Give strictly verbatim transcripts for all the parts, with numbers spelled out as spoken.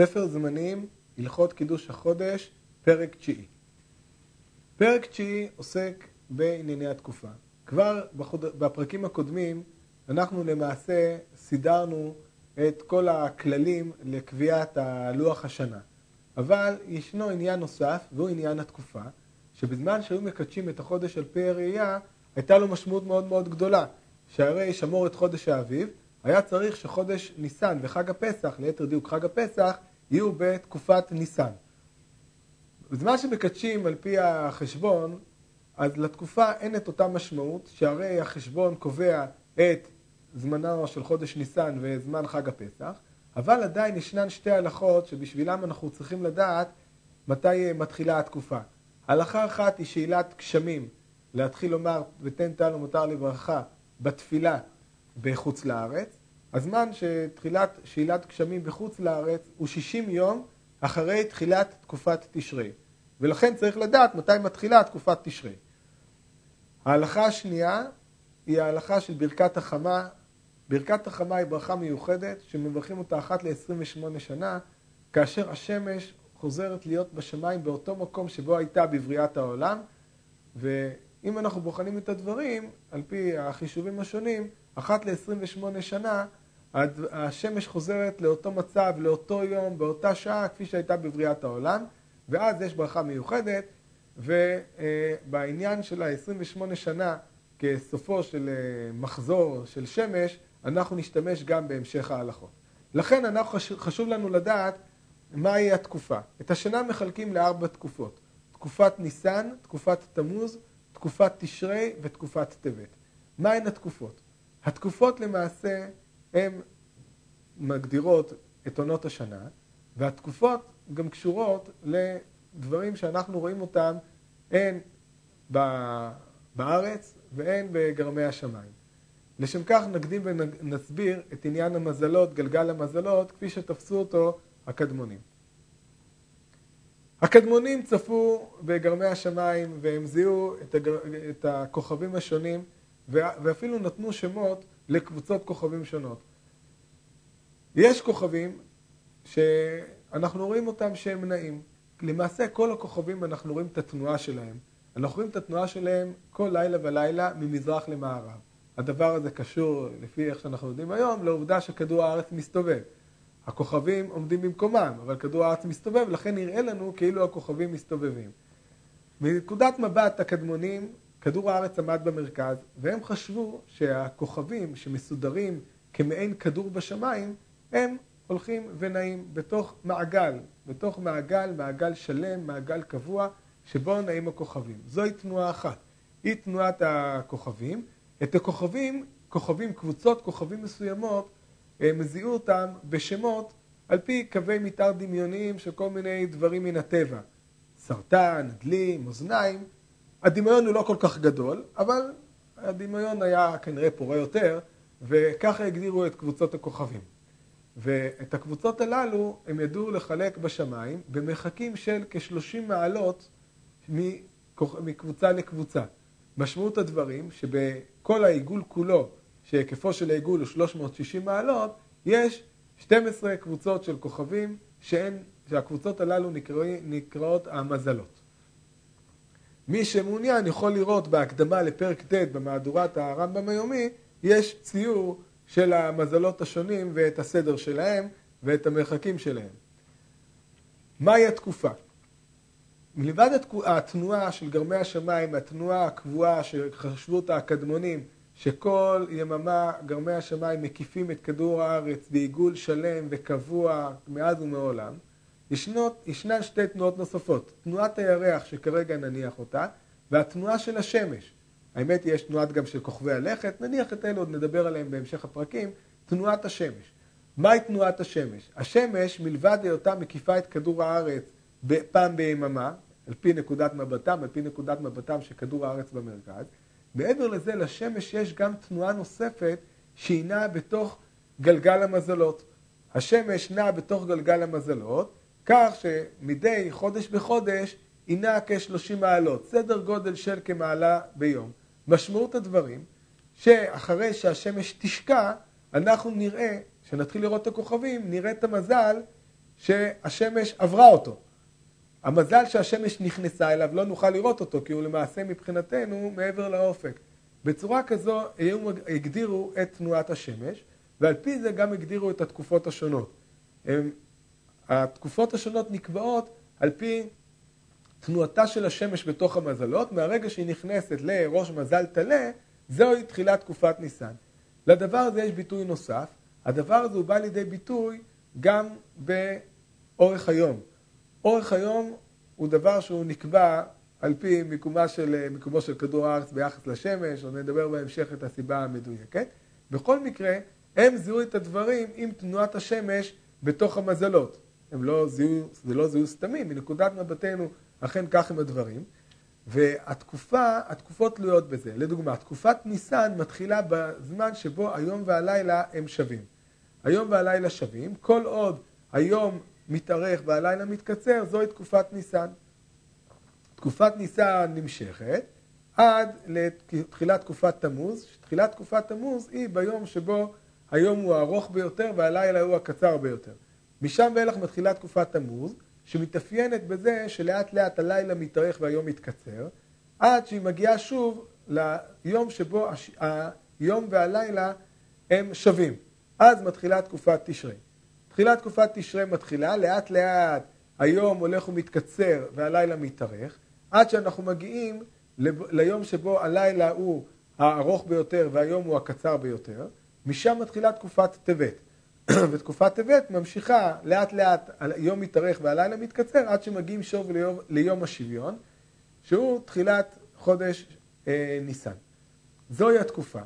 ספר זמנים, הלכות קידוש החודש, פרק תשיעי. פרק תשיעי עוסק בענייני התקופה. כבר בחוד... בפרקים הקודמים אנחנו למעשה סידרנו את כל הכללים לקביעת הלוח השנה. אבל ישנו עניין נוסף והוא עניין התקופה, שבזמן שהיו מקדשים את החודש על פי הראייה, הייתה לו משמעות מאוד מאוד גדולה. שהרי שמור את חודש האביב, היה צריך שחודש ניסן וחג הפסח, ליתר דיוק חג הפסח, יהיו בתקופת ניסן. בזמן שמקדשים על פי החשבון, אז לתקופה אין את אותה משמעות, שהרי החשבון קובע את זמנו של חודש ניסן וזמן חג הפסח, אבל עדיין ישנן שתי הלכות שבשבילם אנחנו צריכים לדעת מתי מתחילה התקופה. הלכה אחת היא שאלת גשמים, להתחיל לומר ותן טל ומותר לברכה בתפילה בחוץ לארץ. הזמן שתחילת שאלת גשמים בחוץ לארץ הוא שישים יום אחרי תחילת תקופת תשרי, ולכן צריך לדעת מתי מתחילה תקופת תשרי. ההלכה השנייה היא ההלכה של ברכת החמה. ברכת החמה היא ברכה מיוחדת שמברכים אותה אחת ל-עשרים ושמונה שנה, כאשר השמש חוזרת להיות בשמיים באותו מקום שבו הייתה בבריאת העולם. ואם אנחנו בוחנים את הדברים, על פי החישובים השונים, אחת ל-עשרים ושמונה שנה, השמש חוזרת לאותו מצב, לאותו יום, באותה שעה, כפי שהייתה בבריאת העולם, ואז יש ברכה מיוחדת, ובעניין של ה-עשרים ושמונה שנה, כסופו של מחזור של שמש, אנחנו נשתמש גם בהמשך ההלכות. לכן אנחנו חשוב לנו לדעת מהי התקופה. את השנה מחלקים לארבע תקופות. תקופת ניסן, תקופת תמוז, תקופת תשרי ותקופת טבת. מהן התקופות? התקופות למעשה הן מגדירות את עונות השנה, והתקופות גם קשורות לדברים שאנחנו רואים אותם הן בארץ והן בגרמי השמיים. לשם כך נקדים ונסביר את עניין המזלות, גלגל המזלות, כפי שתפסו אותו הקדמונים. הקדמונים צפו בגרמי השמיים והם זיהו את, הגר... את הכוכבים השונים, ואפילו נתנו שמות לקבוצות כוכבים שונות. יש כוכבים שאנחנו רואים אותם שהם נעים. למעשה כל הכוכבים אנחנו רואים את התנועה שלהם. אנחנו רואים את התנועה שלהם כל לילה ולילה ממזרח למערב. הדבר הזה קשור, לפי איך שאנחנו יודעים היום, לעובדה שכדור הארץ מסתובב. הכוכבים עומדים במקומם, אבל כדור הארץ מסתובב, לכן נראה לנו כאילו הכוכבים מסתובבים. מנקודת מבט הקדמונים, כדור הארץ עמד במרכז, והם חשבו שהכוכבים שמסודרים כמעין כדור בשמיים, הם הולכים ונעים בתוך מעגל, בתוך מעגל, מעגל שלם, מעגל קבוע, שבו נעים הכוכבים. זוהי תנועה אחת. היא תנועת הכוכבים. את הכוכבים, כוכבים, קבוצות, כוכבים מסוימות, הם זיהו אותם בשמות על פי קווי מתאר דמיוניים של כל מיני דברים מן הטבע. סרטן, דלים, אוזניים. הדמיון הוא לא כל כך גדול, אבל הדמיון היה כנראה פורה יותר, וככה הגדירו את קבוצות הכוכבים. ואת הקבוצות הללו הם ידעו לחלק בשמיים במרחקים של כ-שלושים מעלות מקבוצה לקבוצה. משמעות הדברים שבכל העיגול כולו, שהיקפו של העיגול הוא שלוש מאות ושישים מעלות, יש שתים עשרה קבוצות של כוכבים שהן, שהקבוצות הללו נקרא, נקראות המזלות. מי שמעוניין יכול לראות בהקדמה לפרק ד' במהדורת הרמב"ם היומי, יש ציור של המזלות השונים ואת הסדר שלהם ואת המרחקים שלהם. מהי התקופה? מלבד התנועה של גרמי השמיים, התנועה הקבועה שחשבו אותה הקדמונים, שכל יממה גרמי השמיים מקיפים את כדור הארץ בעיגול שלם וקבוע מאז ומעולם, ישנות, ישנן שתי תנועות נוספות. תנועת הירח שכרגע נניח אותה, והתנועה של השמש. האמת היא, יש תנועת גם של כוכבי הלכת, נניח את אלו, עוד נדבר עליהם בהמשך הפרקים. תנועת השמש. מהי תנועת השמש? השמש מלבד היותה מקיפה את כדור הארץ פעם ביממה, על פי נקודת מבטם, על פי נקודת מבטם שכדור הארץ במרכז. מעבר לזה, לשמש יש גם תנועה נוספת שהיא נעה בתוך גלגל המזלות. השמש נעה בתוך גלגל המזלות, כך שמדי חודש בחודש היא נעה כ-שלושים מעלות, סדר גודל של כמעלה ביום. משמעות הדברים, שאחרי שהשמש תשקע, אנחנו נראה, כשנתחיל לראות את הכוכבים, נראה את המזל שהשמש עברה אותו. המזל שהשמש נכנסה אליו, לא נוכל לראות אותו, כי הוא למעשה מבחינתנו מעבר לאופק. בצורה כזו הגדירו את תנועת השמש, ועל פי זה גם הגדירו את התקופות השונות. התקופות השונות נקבעות על פי תנועתה של השמש בתוך המזלות, מהרגע שהיא נכנסת לראש מזל תלה, זוהי תחילת תקופת ניסן. לדבר הזה יש ביטוי נוסף, הדבר הזה הוא בא לידי ביטוי גם באורך היום. אורך היום הוא דבר שהוא נקבע על פי מיקומה של, מיקומו של כדור הארץ ביחס לשמש, או נדבר בהמשך את הסיבה המדויקת. בכל מקרה, הם זיהו את הדברים עם תנועת השמש בתוך המזלות. הם לא זיהו, זה לא זיהו סתמי, מנקודת מבטנו אכן כך הם הדברים. והתקופה, התקופות תלויות בזה. לדוגמה, תקופת ניסן מתחילה בזמן שבו היום והלילה הם שווים. היום והלילה שווים, כל עוד היום מתארך והלילה מתקצר, זוהי תקופת ניסן. תקופת ניסן נמשכת עד לתחילת תקופת תמוז. תחילת תקופת תמוז היא ביום שבו היום הוא הארוך ביותר והלילה הוא הקצר ביותר. משם ואילך מתחילה תקופת תמוז, שמתאפיינת בזה שלאט לאט הלילה מתארך והיום מתקצר, עד שהיא מגיעה שוב ליום שבו הש... היום והלילה הם שווים. אז מתחילה תקופת תשרי. תחילת תקופת תשרי מתחילה, לאט לאט היום הולך ומתקצר והלילה מתארך, עד שאנחנו מגיעים ליום שבו הלילה הוא הארוך ביותר והיום הוא הקצר ביותר. משם מתחילה תקופת טבת. ותקופת טבת ממשיכה לאט לאט, היום מתארך והלילה מתקצר, עד שמגיעים שוב ליום, ליום השוויון, שהוא תחילת חודש אה, ניסן. זוהי התקופה.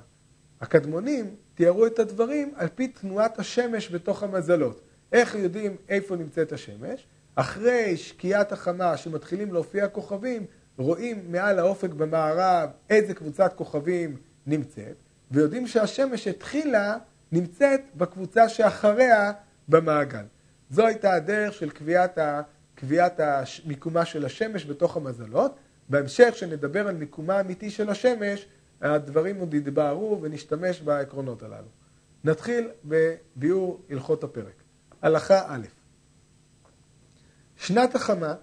הקדמונים תיארו את הדברים על פי תנועת השמש בתוך המזלות. איך יודעים איפה נמצאת השמש? אחרי שקיעת החמה שמתחילים להופיע כוכבים, רואים מעל האופק במערב איזה קבוצת כוכבים נמצאת, ויודעים שהשמש התחילה נמצאת בקבוצה שאחריה במעגל. זו הייתה הדרך של קביעת, ה... קביעת המיקומה של השמש בתוך המזלות. בהמשך שנדבר על מיקומה האמיתי של השמש, הדברים עוד ידברו ונשתמש בעקרונות הללו. נתחיל בביאור הלכות הפרק. הלכה א'. שנת החמה,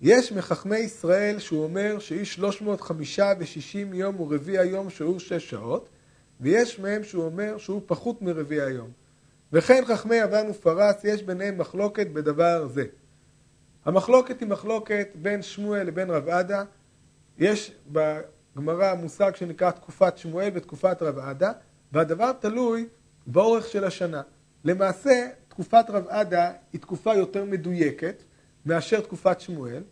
יש מחכמי ישראל שהוא אומר שהיא שלוש מאות וחמישה ושישים יום הוא רביע יום שהוא שש שעות, ויש מהם שהוא אומר שהוא פחות מרביע היום. וכן חכמי יוון ופרס יש ביניהם מחלוקת בדבר זה. המחלוקת היא מחלוקת בין שמואל לבין רב עדה. יש בגמרא מושג שנקרא תקופת שמואל ותקופת רב עדה, והדבר תלוי באורך של השנה. למעשה תקופת רב עדה היא תקופה יותר מדויקת מאשר תקופת שמואל.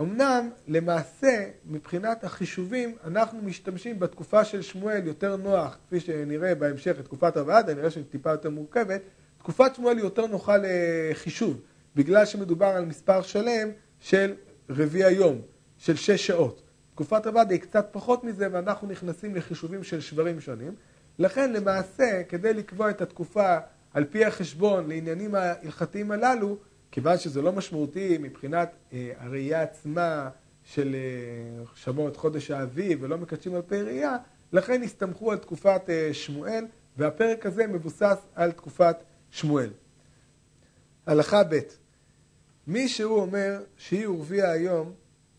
אמנם למעשה מבחינת החישובים אנחנו משתמשים בתקופה של שמואל יותר נוח, כפי שנראה בהמשך את תקופת רב עדה, נראה שהיא טיפה יותר מורכבת. תקופת שמואל היא יותר נוחה לחישוב, בגלל שמדובר על מספר שלם של רביע יום, של שש שעות. תקופת רב עדה היא קצת פחות מזה ואנחנו נכנסים לחישובים של שברים שונים. לכן למעשה כדי לקבוע את התקופה על פי החשבון לעניינים ההלכתיים הללו, כיוון שזה לא משמעותי מבחינת אה, הראייה עצמה של אה, שמות חודש האביב ולא מקדשים על פי ראייה, לכן הסתמכו על תקופת אה, שמואל, והפרק הזה מבוסס על תקופת שמואל. הלכה ב'. מי שהוא אומר שהיא ורביע היום,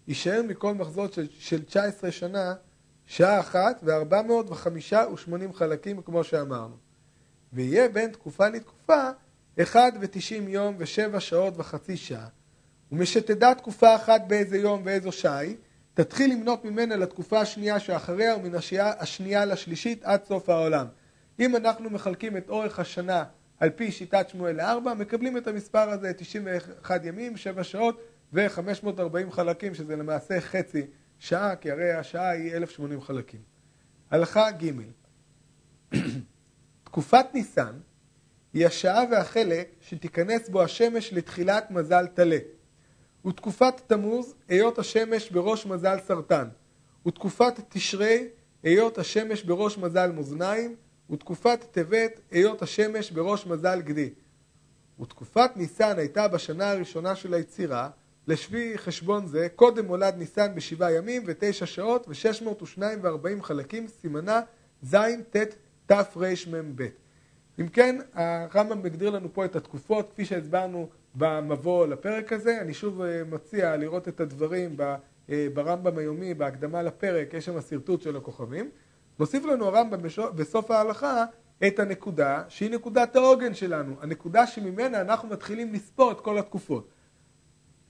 יישאר מכל מחזות של, של תשע עשרה שנה, שעה אחת ו-ארבע מאות וחמש ושמונים חלקים כמו שאמרנו. ויהיה בין תקופה לתקופה, אחד ותשעים יום ושבע שעות וחצי שעה. ומשתדע תקופה אחת באיזה יום ואיזו שעה, תתחיל למנות ממנה לתקופה השנייה שאחריה ומן השנייה לשלישית עד סוף העולם. אם אנחנו מחלקים את אורך השנה על פי שיטת שמואל לארבע, מקבלים את המספר הזה תשעים ואחד ימים, שבע שעות ו-חמש מאות וארבעים חלקים, שזה למעשה חצי שעה, כי הרי השעה היא אלף ושמונים חלקים. הלכה ג'. תקופת ניסן היא השעה והחלק שתיכנס בו השמש לתחילת מזל תלה. ותקופת תמוז, היות השמש בראש מזל סרטן. ותקופת תשרי, היות השמש בראש מזל מאזניים. ותקופת טבת, היות השמש בראש מזל גדי. ותקופת ניסן הייתה בשנה הראשונה של היצירה, לשבי חשבון זה, קודם מולד ניסן בשבעה ימים ותשע שעות ושש מאות ושניים וארבעים חלקים, סימנה זין תת תף רש מם בית. אם כן, הרמב"ם מגדיר לנו פה את התקופות, כפי שהסברנו במבוא לפרק הזה. אני שוב מציע לראות את הדברים ברמב"ם היומי, בהקדמה לפרק, יש שם הסרטוט של הכוכבים. מוסיף לנו הרמב"ם בסוף ההלכה את הנקודה שהיא נקודת העוגן שלנו, הנקודה שממנה אנחנו מתחילים לספור את כל התקופות.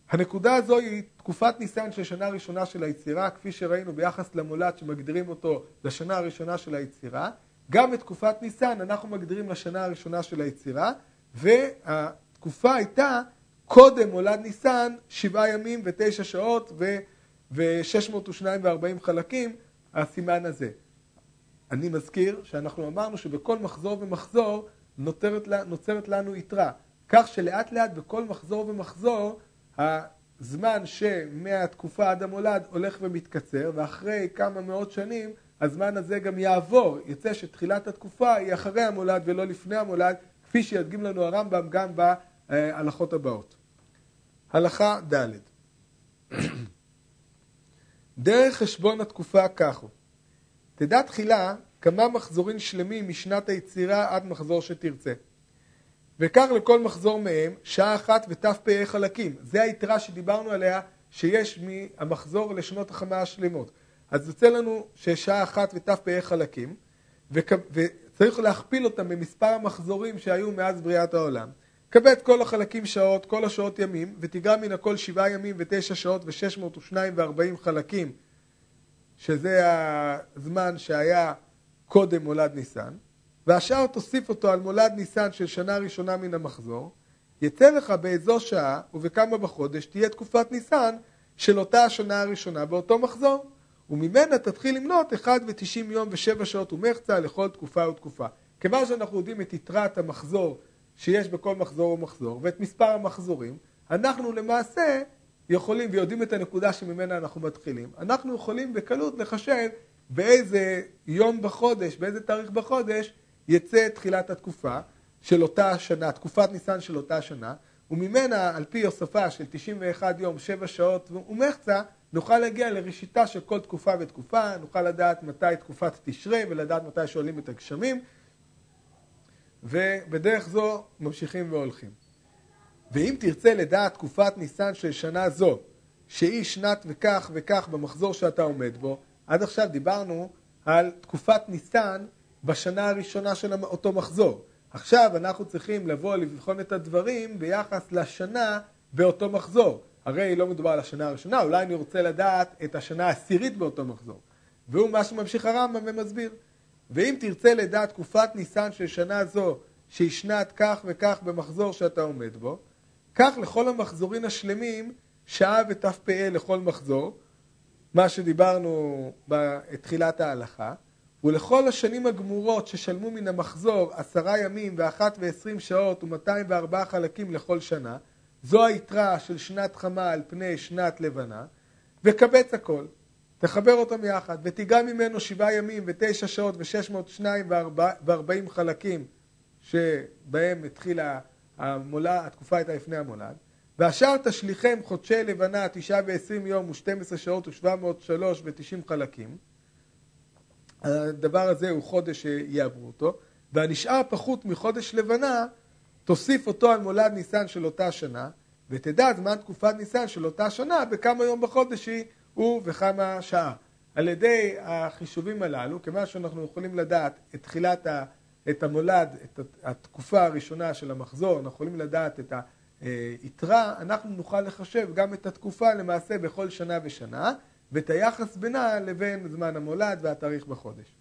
הנקודה הזו היא תקופת ניסן של שנה ראשונה של היצירה, כפי שראינו ביחס למולד שמגדירים אותו לשנה הראשונה של היצירה. גם את תקופת ניסן אנחנו מגדירים לשנה הראשונה של היצירה, והתקופה הייתה קודם מולד ניסן, שבעה ימים ותשע שעות ו-שש מאות ושתיים וארבעים חלקים, הסימן הזה. אני מזכיר שאנחנו אמרנו שבכל מחזור ומחזור נותרת, נוצרת לנו יתרה, כך שלאט לאט בכל מחזור ומחזור הזמן שמהתקופה עד המולד הולך ומתקצר, ואחרי כמה מאות שנים הזמן הזה גם יעבור, יצא שתחילת התקופה היא אחרי המולד ולא לפני המולד, כפי שידגים לנו הרמב"ם גם בהלכות הבאות. הלכה ד' דרך חשבון התקופה כך הוא: תדע תחילה כמה מחזורים שלמים משנת היצירה עד מחזור שתרצה, וכך לכל מחזור מהם שעה אחת ותף פי חלקים. זה היתרה שדיברנו עליה שיש מהמחזור לשנות החמה השלמות. אז יוצא לנו ששעה אחת ותף פי חלקים, וכ... וצריך להכפיל אותם במספר המחזורים שהיו מאז בריאת העולם. קבץ כל החלקים שעות, כל השעות ימים, ותגרע מן הכל שבעה ימים ותשע שעות ושש מאות ושניים וארבעים חלקים, שזה הזמן שהיה קודם מולד ניסן, והשאר תוסיף אותו על מולד ניסן של שנה ראשונה מן המחזור, יצא לך באיזו שעה ובכמה בחודש תהיה תקופת ניסן של אותה השנה הראשונה באותו מחזור, וממנה תתחיל למנות אחד ותשעים יום ושבע שעות ומחצה לכל תקופה ותקופה. כיוון שאנחנו יודעים את יתרת המחזור שיש בכל מחזור ומחזור, ואת מספר המחזורים, אנחנו למעשה יכולים, ויודעים את הנקודה שממנה אנחנו מתחילים, אנחנו יכולים בקלות לחשב באיזה יום בחודש, באיזה תאריך בחודש, יצא תחילת התקופה של אותה השנה, תקופת ניסן של אותה השנה, וממנה על פי הוספה של תשעים ואחד יום, שבע שעות ומחצה, נוכל להגיע לראשיתה של כל תקופה ותקופה, נוכל לדעת מתי תקופת תשרי ולדעת מתי שואלים את הגשמים, ובדרך זו ממשיכים והולכים. ואם תרצה לדעת תקופת ניסן של שנה זו, שהיא שנת וכך וכך במחזור שאתה עומד בו, עד עכשיו דיברנו על תקופת ניסן בשנה הראשונה של אותו מחזור. עכשיו אנחנו צריכים לבוא לבחון את הדברים ביחס לשנה באותו מחזור. הרי לא מדובר על השנה הראשונה, אולי אני רוצה לדעת את השנה העשירית באותו מחזור. והוא מה שממשיך הרמב"ם ומסביר. ואם תרצה לדעת תקופת ניסן של שנה זו, שהיא שנת כך וכך במחזור שאתה עומד בו, כך לכל המחזורים השלמים שעה ותף פאה לכל מחזור, מה שדיברנו בתחילת ההלכה, ולכל השנים הגמורות ששלמו מן המחזור עשרה ימים ואחת ועשרים שעות ומאתיים וארבעה חלקים לכל שנה, זו היתרה של שנת חמה על פני שנת לבנה, וקבץ הכל, תחבר אותם יחד, ותיגע ממנו שבעה ימים ותשע שעות ושש מאות שניים וארבעים חלקים, שבהם התחילה המולד, התקופה הייתה לפני המולד, והשאר תשליכם חודשי לבנה תשעה ועשרים יום ושתים עשרה שעות ושבע מאות שלוש ותשעים חלקים, הדבר הזה הוא חודש שיעברו אותו, והנשאר פחות מחודש לבנה, תוסיף אותו על מולד ניסן של אותה שנה, ותדע זמן תקופת ניסן של אותה שנה, בכמה יום בחודש היא, ובכמה שעה. על ידי החישובים הללו, כמה שאנחנו יכולים לדעת את תחילת ה... את המולד, את התקופה הראשונה של המחזור, אנחנו יכולים לדעת את היתרה, אנחנו נוכל לחשב גם את התקופה למעשה בכל שנה ושנה, ואת היחס בינה לבין זמן המולד והתאריך בחודש.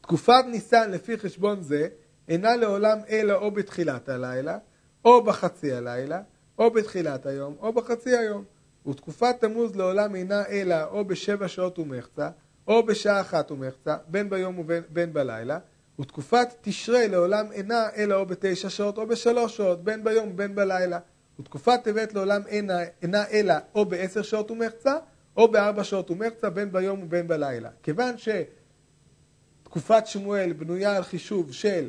תקופת ניסן לפי חשבון זה אינה לעולם אלא או בתחילת הלילה, או בחצי הלילה, או בתחילת היום, או בחצי היום. ותקופת תמוז לעולם אינה אלא או בשבע שעות ומחצה, או בשעה אחת ומחצה, בין ביום ובין בלילה, ותקופת תשרי לעולם אינה אלא או בתשע שעות או בשלוש שעות, בין ביום ובין בלילה, ותקופת טבת לעולם אינה, אינה אלא או בעשר שעות ומחצה, או בארבע שעות ומחצה, בין ביום ובין בלילה. כיוון שתקופת שמואל בנויה על חישוב של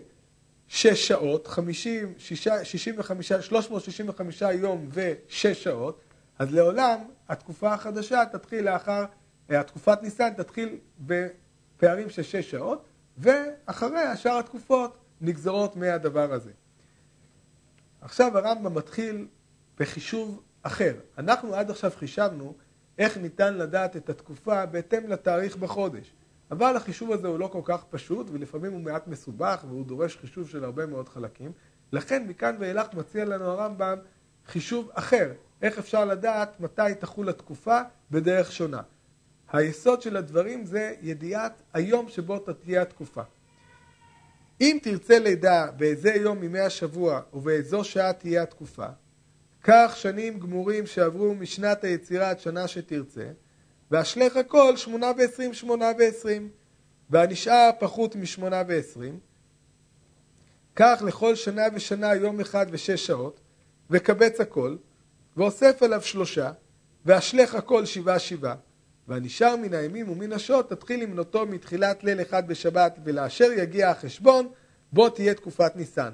שש שעות, חמישים, שישים וחמש, שלוש מאות שישים וחמישה יום ושש שעות, אז לעולם התקופה החדשה תתחיל לאחר, התקופת ניסן תתחיל בפערים של שש שעות, ואחרי השאר התקופות נגזרות מהדבר הזה. עכשיו הרמב"ם מתחיל בחישוב אחר. אנחנו עד עכשיו חישבנו איך ניתן לדעת את התקופה בהתאם לתאריך בחודש. אבל החישוב הזה הוא לא כל כך פשוט, ולפעמים הוא מעט מסובך, והוא דורש חישוב של הרבה מאוד חלקים. לכן מכאן ואילך מציע לנו הרמב"ם חישוב אחר. איך אפשר לדעת מתי תחול התקופה בדרך שונה. היסוד של הדברים זה ידיעת היום שבו תהיה התקופה. אם תרצה לדע באיזה יום מימי השבוע ובאיזו שעה תהיה התקופה, כך שנים גמורים שעברו משנת היצירה עד שנה שתרצה, והשלך הכל שמונה ועשרים, שמונה ועשרים, והנשאר פחות משמונה ועשרים, כך לכל שנה ושנה יום אחד ושש שעות, וקבץ הכל, ואוסף עליו שלושה, והשלך הכל שבעה שבעה, והנשאר מן הימים ומן השעות תתחיל למנותו מתחילת ליל אחד בשבת, ולאשר יגיע החשבון, בו תהיה תקופת ניסן.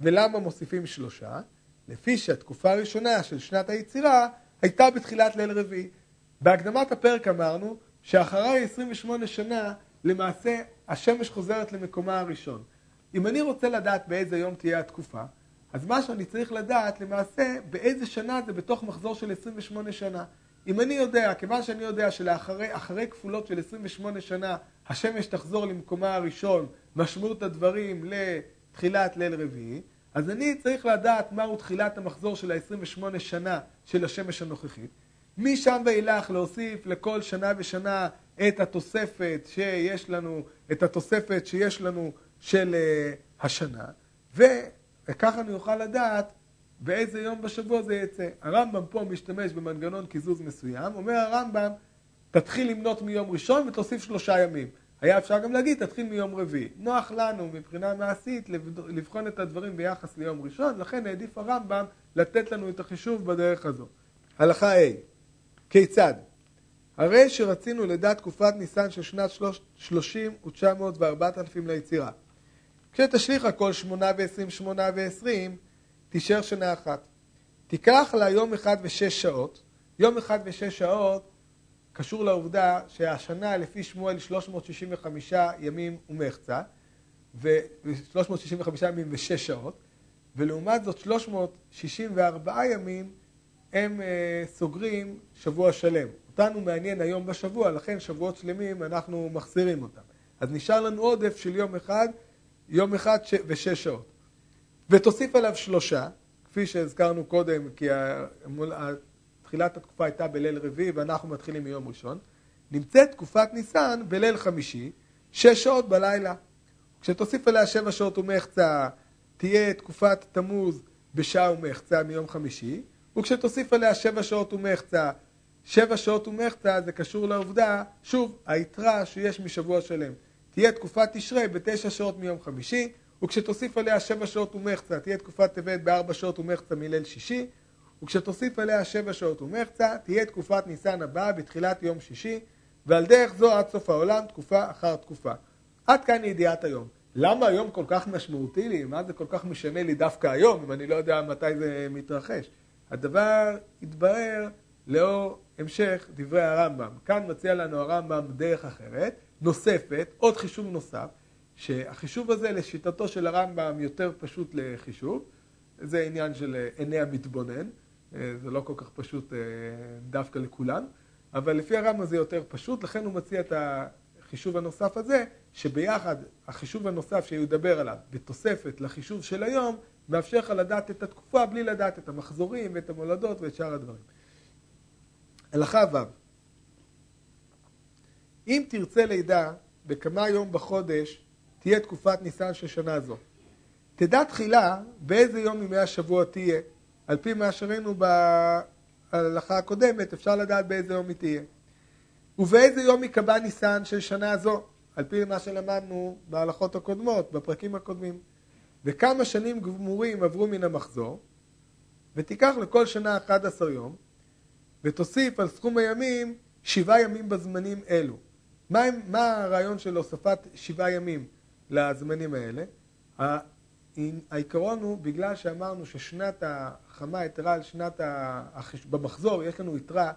ולמה מוסיפים שלושה? לפי שהתקופה הראשונה של שנת היצירה הייתה בתחילת ליל רביעי. בהקדמת הפרק אמרנו שאחרי עשרים ושמונה שנה למעשה השמש חוזרת למקומה הראשון. אם אני רוצה לדעת באיזה יום תהיה התקופה, אז מה שאני צריך לדעת למעשה באיזה שנה זה בתוך מחזור של עשרים ושמונה שנה. אם אני יודע, כיוון שאני יודע שלאחרי אחרי כפולות של עשרים ושמונה שנה השמש תחזור למקומה הראשון, משמעות הדברים לתחילת ליל רביעי, אז אני צריך לדעת מהו תחילת המחזור של ה-עשרים ושמונה שנה של השמש הנוכחית. משם ואילך להוסיף לכל שנה ושנה את התוספת שיש לנו, את התוספת שיש לנו של uh, השנה. וככה אני אוכל לדעת באיזה יום בשבוע זה יצא. הרמב"ם פה משתמש במנגנון קיזוז מסוים. אומר הרמב"ם, תתחיל למנות מיום ראשון ותוסיף שלושה ימים. היה אפשר גם להגיד, תתחיל מיום רביעי. נוח לנו מבחינה מעשית לבחון את הדברים ביחס ליום ראשון, לכן העדיף הרמב"ם לתת לנו את החישוב בדרך הזו. הלכה A. כיצד? הרי שרצינו לדעת תקופת ניסן של שנת שלושים ותשע מאות וארבעת אלפים ליצירה. כשתשליך הכל שמונה ועשרים, שמונה ועשרים, תישאר שנה אחת. תיקח לה יום אחד ושש שעות. יום אחד ושש שעות, קשור לעובדה שהשנה לפי שמואל שלוש מאות שישים וחמישה ימים ומחצה, ו-שלוש מאות שישים וחמישה ימים ושש שעות, ולעומת זאת שלוש מאות שישים וארבעה ימים הם uh, סוגרים שבוע שלם. אותנו מעניין היום בשבוע, לכן שבועות שלמים אנחנו מחזירים אותם. אז נשאר לנו עודף של יום אחד, יום אחד ש- ושש שעות. ותוסיף עליו שלושה, כפי שהזכרנו קודם, כי ה... מול ה... תחילת התקופה הייתה בליל רביעי, ואנחנו מתחילים מיום ראשון. נמצאת תקופת ניסן בליל חמישי, שש שעות בלילה. כשתוסיף עליה שבע שעות ומחצה, תהיה תקופת תמוז בשעה ומחצה מיום חמישי, וכשתוסיף עליה שבע שעות ומחצה, שבע שעות ומחצה זה קשור לעובדה, שוב, היתרה שיש משבוע שלם. תהיה תקופת תשרי בתשע שעות מיום חמישי, וכשתוסיף עליה שבע שעות ומחצה, תהיה תקופת טבת בארבע שעות ומחצה מליל שישי, וכשתוסיף עליה שבע שעות ומחצה, תהיה תקופת ניסן הבאה בתחילת יום שישי, ועל דרך זו עד סוף העולם, תקופה אחר תקופה. עד כאן ידיעת היום. למה היום כל כך משמעותי לי? מה זה כל כך משנה לי דווקא היום, אם אני לא יודע מתי זה מתרחש? הדבר התברר לאור המשך דברי הרמב"ם. כאן מציע לנו הרמב"ם דרך אחרת, נוספת, עוד חישוב נוסף, שהחישוב הזה לשיטתו של הרמב"ם יותר פשוט לחישוב, זה עניין של עיני המתבונן, זה לא כל כך פשוט דווקא לכולם, אבל לפי הרמב"ם זה יותר פשוט, לכן הוא מציע את החישוב הנוסף הזה, שביחד החישוב הנוסף שיודבר עליו בתוספת לחישוב של היום, מאפשר לך לדעת את התקופה בלי לדעת את המחזורים ואת המולדות ואת שאר הדברים. הלכה ו' אם תרצה לידע בכמה יום בחודש תהיה תקופת ניסן של שנה זו. תדע תחילה באיזה יום מימי השבוע תהיה. על פי מה שראינו בהלכה הקודמת, אפשר לדעת באיזה יום היא תהיה. ובאיזה יום יקבע ניסן של שנה זו, על פי מה שלמדנו בהלכות הקודמות, בפרקים הקודמים. וכמה שנים גמורים עברו מן המחזור, ותיקח לכל שנה אחד עשר יום, ותוסיף על סכום הימים שבעה ימים בזמנים אלו. מה, מה הרעיון של הוספת שבעה ימים לזמנים האלה? העיקרון הוא, בגלל שאמרנו ששנת החמה יתרה על שנת החש... במחזור יש לנו יתרה,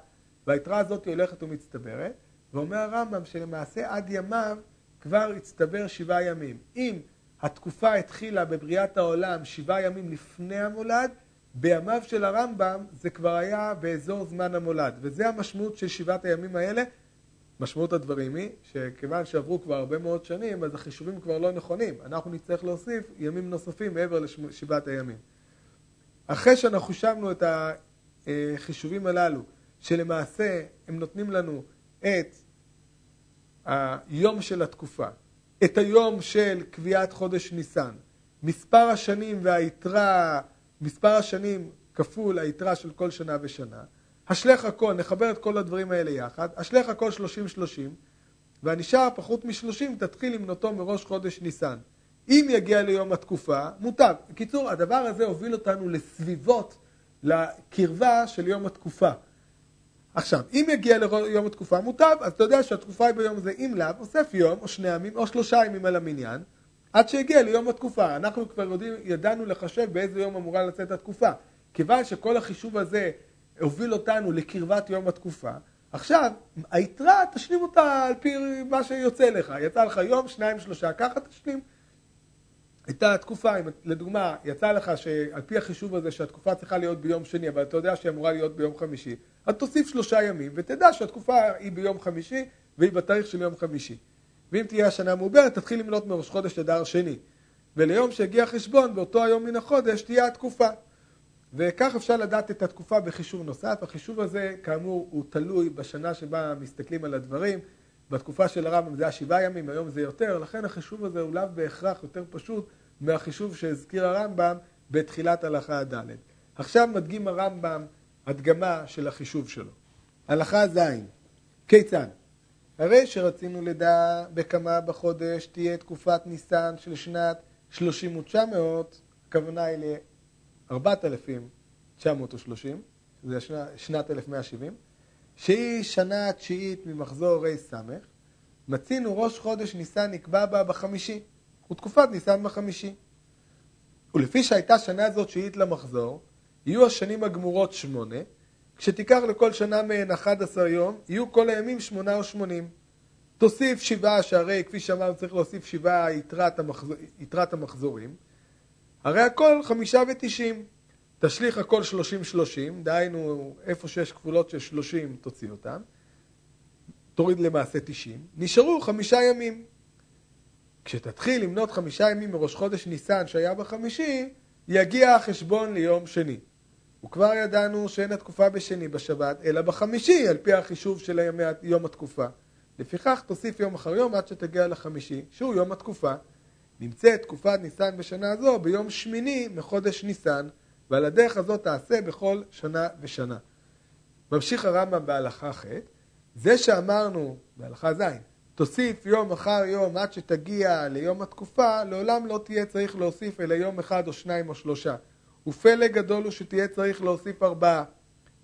והיתרה הזאת הולכת ומצטברת, ואומר הרמב"ם שלמעשה עד ימיו כבר הצטבר שבעה ימים. אם התקופה התחילה בבריאת העולם שבעה ימים לפני המולד, בימיו של הרמב"ם זה כבר היה באזור זמן המולד, וזה המשמעות של שבעת הימים האלה. משמעות הדברים היא שכיוון שעברו כבר הרבה מאוד שנים, אז החישובים כבר לא נכונים. אנחנו נצטרך להוסיף ימים נוספים מעבר לשבעת הימים. אחרי שאנחנו חשבנו את החישובים הללו, שלמעשה הם נותנים לנו את היום של התקופה, את היום של קביעת חודש ניסן, מספר השנים והיתרה, מספר השנים כפול היתרה של כל שנה ושנה, השלך הכל, נחבר את כל הדברים האלה יחד, השלך הכל שלושים שלושים, והנשאר פחות מ-שלושים תתחיל למנותו מראש חודש ניסן. אם יגיע ליום התקופה, מוטב. בקיצור, הדבר הזה הוביל אותנו לסביבות, לקרבה של יום התקופה. עכשיו, אם יגיע ליום התקופה מוטב, אז אתה יודע שהתקופה היא ביום זה, אם לאו, אוסף יום, או שני ימים, או שלושה ימים על המניין, עד שהגיע ליום התקופה. אנחנו כבר יודעים, ידענו לחשב באיזה יום אמורה לצאת התקופה. כיוון שכל החישוב הזה הוביל אותנו לקרבת יום התקופה, עכשיו, היתרה תשלים אותה על פי מה שיוצא לך. יצא לך יום, שניים, שלושה, ככה תשלים. הייתה התקופה, לדוגמה, יצא לך שעל פי החישוב הזה שהתקופה צריכה להיות ביום שני, אבל אתה יודע שהיא אמורה להיות ביום חמישי, אז תוסיף שלושה ימים, ותדע שהתקופה היא ביום חמישי, והיא בתאריך של יום חמישי. ואם תהיה השנה מעוברת, תתחיל למנות מראש חודש אדר שני. וליום שהגיע חשבון, באותו היום מן החודש, תהיה התקופה. וכך אפשר לדעת את התקופה בחישוב נוסף. החישוב הזה, כאמור, הוא תלוי בשנה שבה מסתכלים על הדברים. בתקופה של הרמב"ם זה היה שבעה ימים, היום זה יותר, לכן החישוב הזה הוא לאו בהכרח יותר פשוט מהחישוב שהזכיר הרמב"ם בתחילת הלכה ד'. עכשיו מדגים הרמב"ם הדגמה של החישוב שלו. הלכה ז', כיצד? הרי שרצינו לדע בכמה בחודש תהיה תקופת ניסן של שנת שלושים ותשע מאות, הכוונה היא ל-ארבעת אלפים תשע מאות ושלושים, זה שנת אלף מאה שבעים, שהיא שנה תשיעית ממחזור רי סמך, מצינו ראש חודש ניסן נקבע בה בחמישי, ותקופת ניסן בחמישי. ולפי שהייתה שנה זאת תשיעית למחזור, יהיו השנים הגמורות שמונה, כשתיקח לכל שנה מהן אחד עשר יום, יהיו כל הימים שמונה או שמונים. תוסיף שבעה שהרי, כפי שאמרנו, צריך להוסיף שבעה יתרת, המחזור, יתרת המחזורים, הרי הכל חמישה ותשעים. תשליך הכל שלושים שלושים, דהיינו איפה שיש כפולות של שלושים תוציא אותם, תוריד למעשה תשעים, נשארו חמישה ימים. כשתתחיל למנות חמישה ימים מראש חודש ניסן שהיה בחמישי, יגיע החשבון ליום שני. וכבר ידענו שאין התקופה בשני בשבת, אלא בחמישי, על פי החישוב של ימי, יום התקופה. לפיכך תוסיף יום אחר יום עד שתגיע לחמישי, שהוא יום התקופה. נמצא תקופת ניסן בשנה זו ביום שמיני מחודש ניסן, ועל הדרך הזאת תעשה בכל שנה ושנה. ממשיך הרמב"ם בהלכה ח', זה שאמרנו בהלכה ז', תוסיף יום אחר יום עד שתגיע ליום התקופה, לעולם לא תהיה צריך להוסיף אלא יום אחד או שניים או שלושה. ופלא גדול הוא שתהיה צריך להוסיף ארבעה.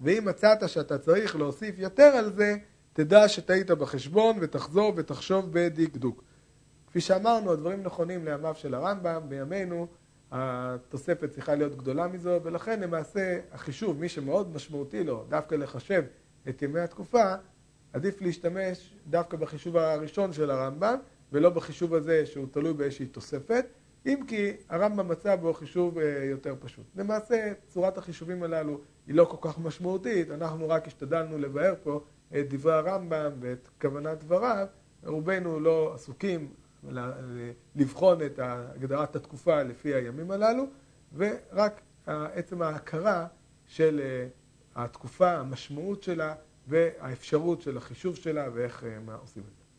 ואם מצאת שאתה צריך להוסיף יותר על זה, תדע שתהית בחשבון ותחזור ותחשוב בדקדוק. כפי שאמרנו, הדברים נכונים לימיו של הרמב"ם, בימינו, התוספת צריכה להיות גדולה מזו, ולכן למעשה החישוב, מי שמאוד משמעותי לו דווקא לחשב את ימי התקופה, עדיף להשתמש דווקא בחישוב הראשון של הרמב"ם, ולא בחישוב הזה שהוא תלוי באיזושהי תוספת, אם כי הרמב"ם מצא בו חישוב יותר פשוט. למעשה צורת החישובים הללו היא לא כל כך משמעותית, אנחנו רק השתדלנו לבאר פה את דברי הרמב"ם ואת כוונת דבריו, רובנו לא עסוקים לבחון את הגדרת התקופה לפי הימים הללו, ורק עצם ההכרה של התקופה, המשמעות שלה והאפשרות של החישוב שלה ואיך עושים את זה.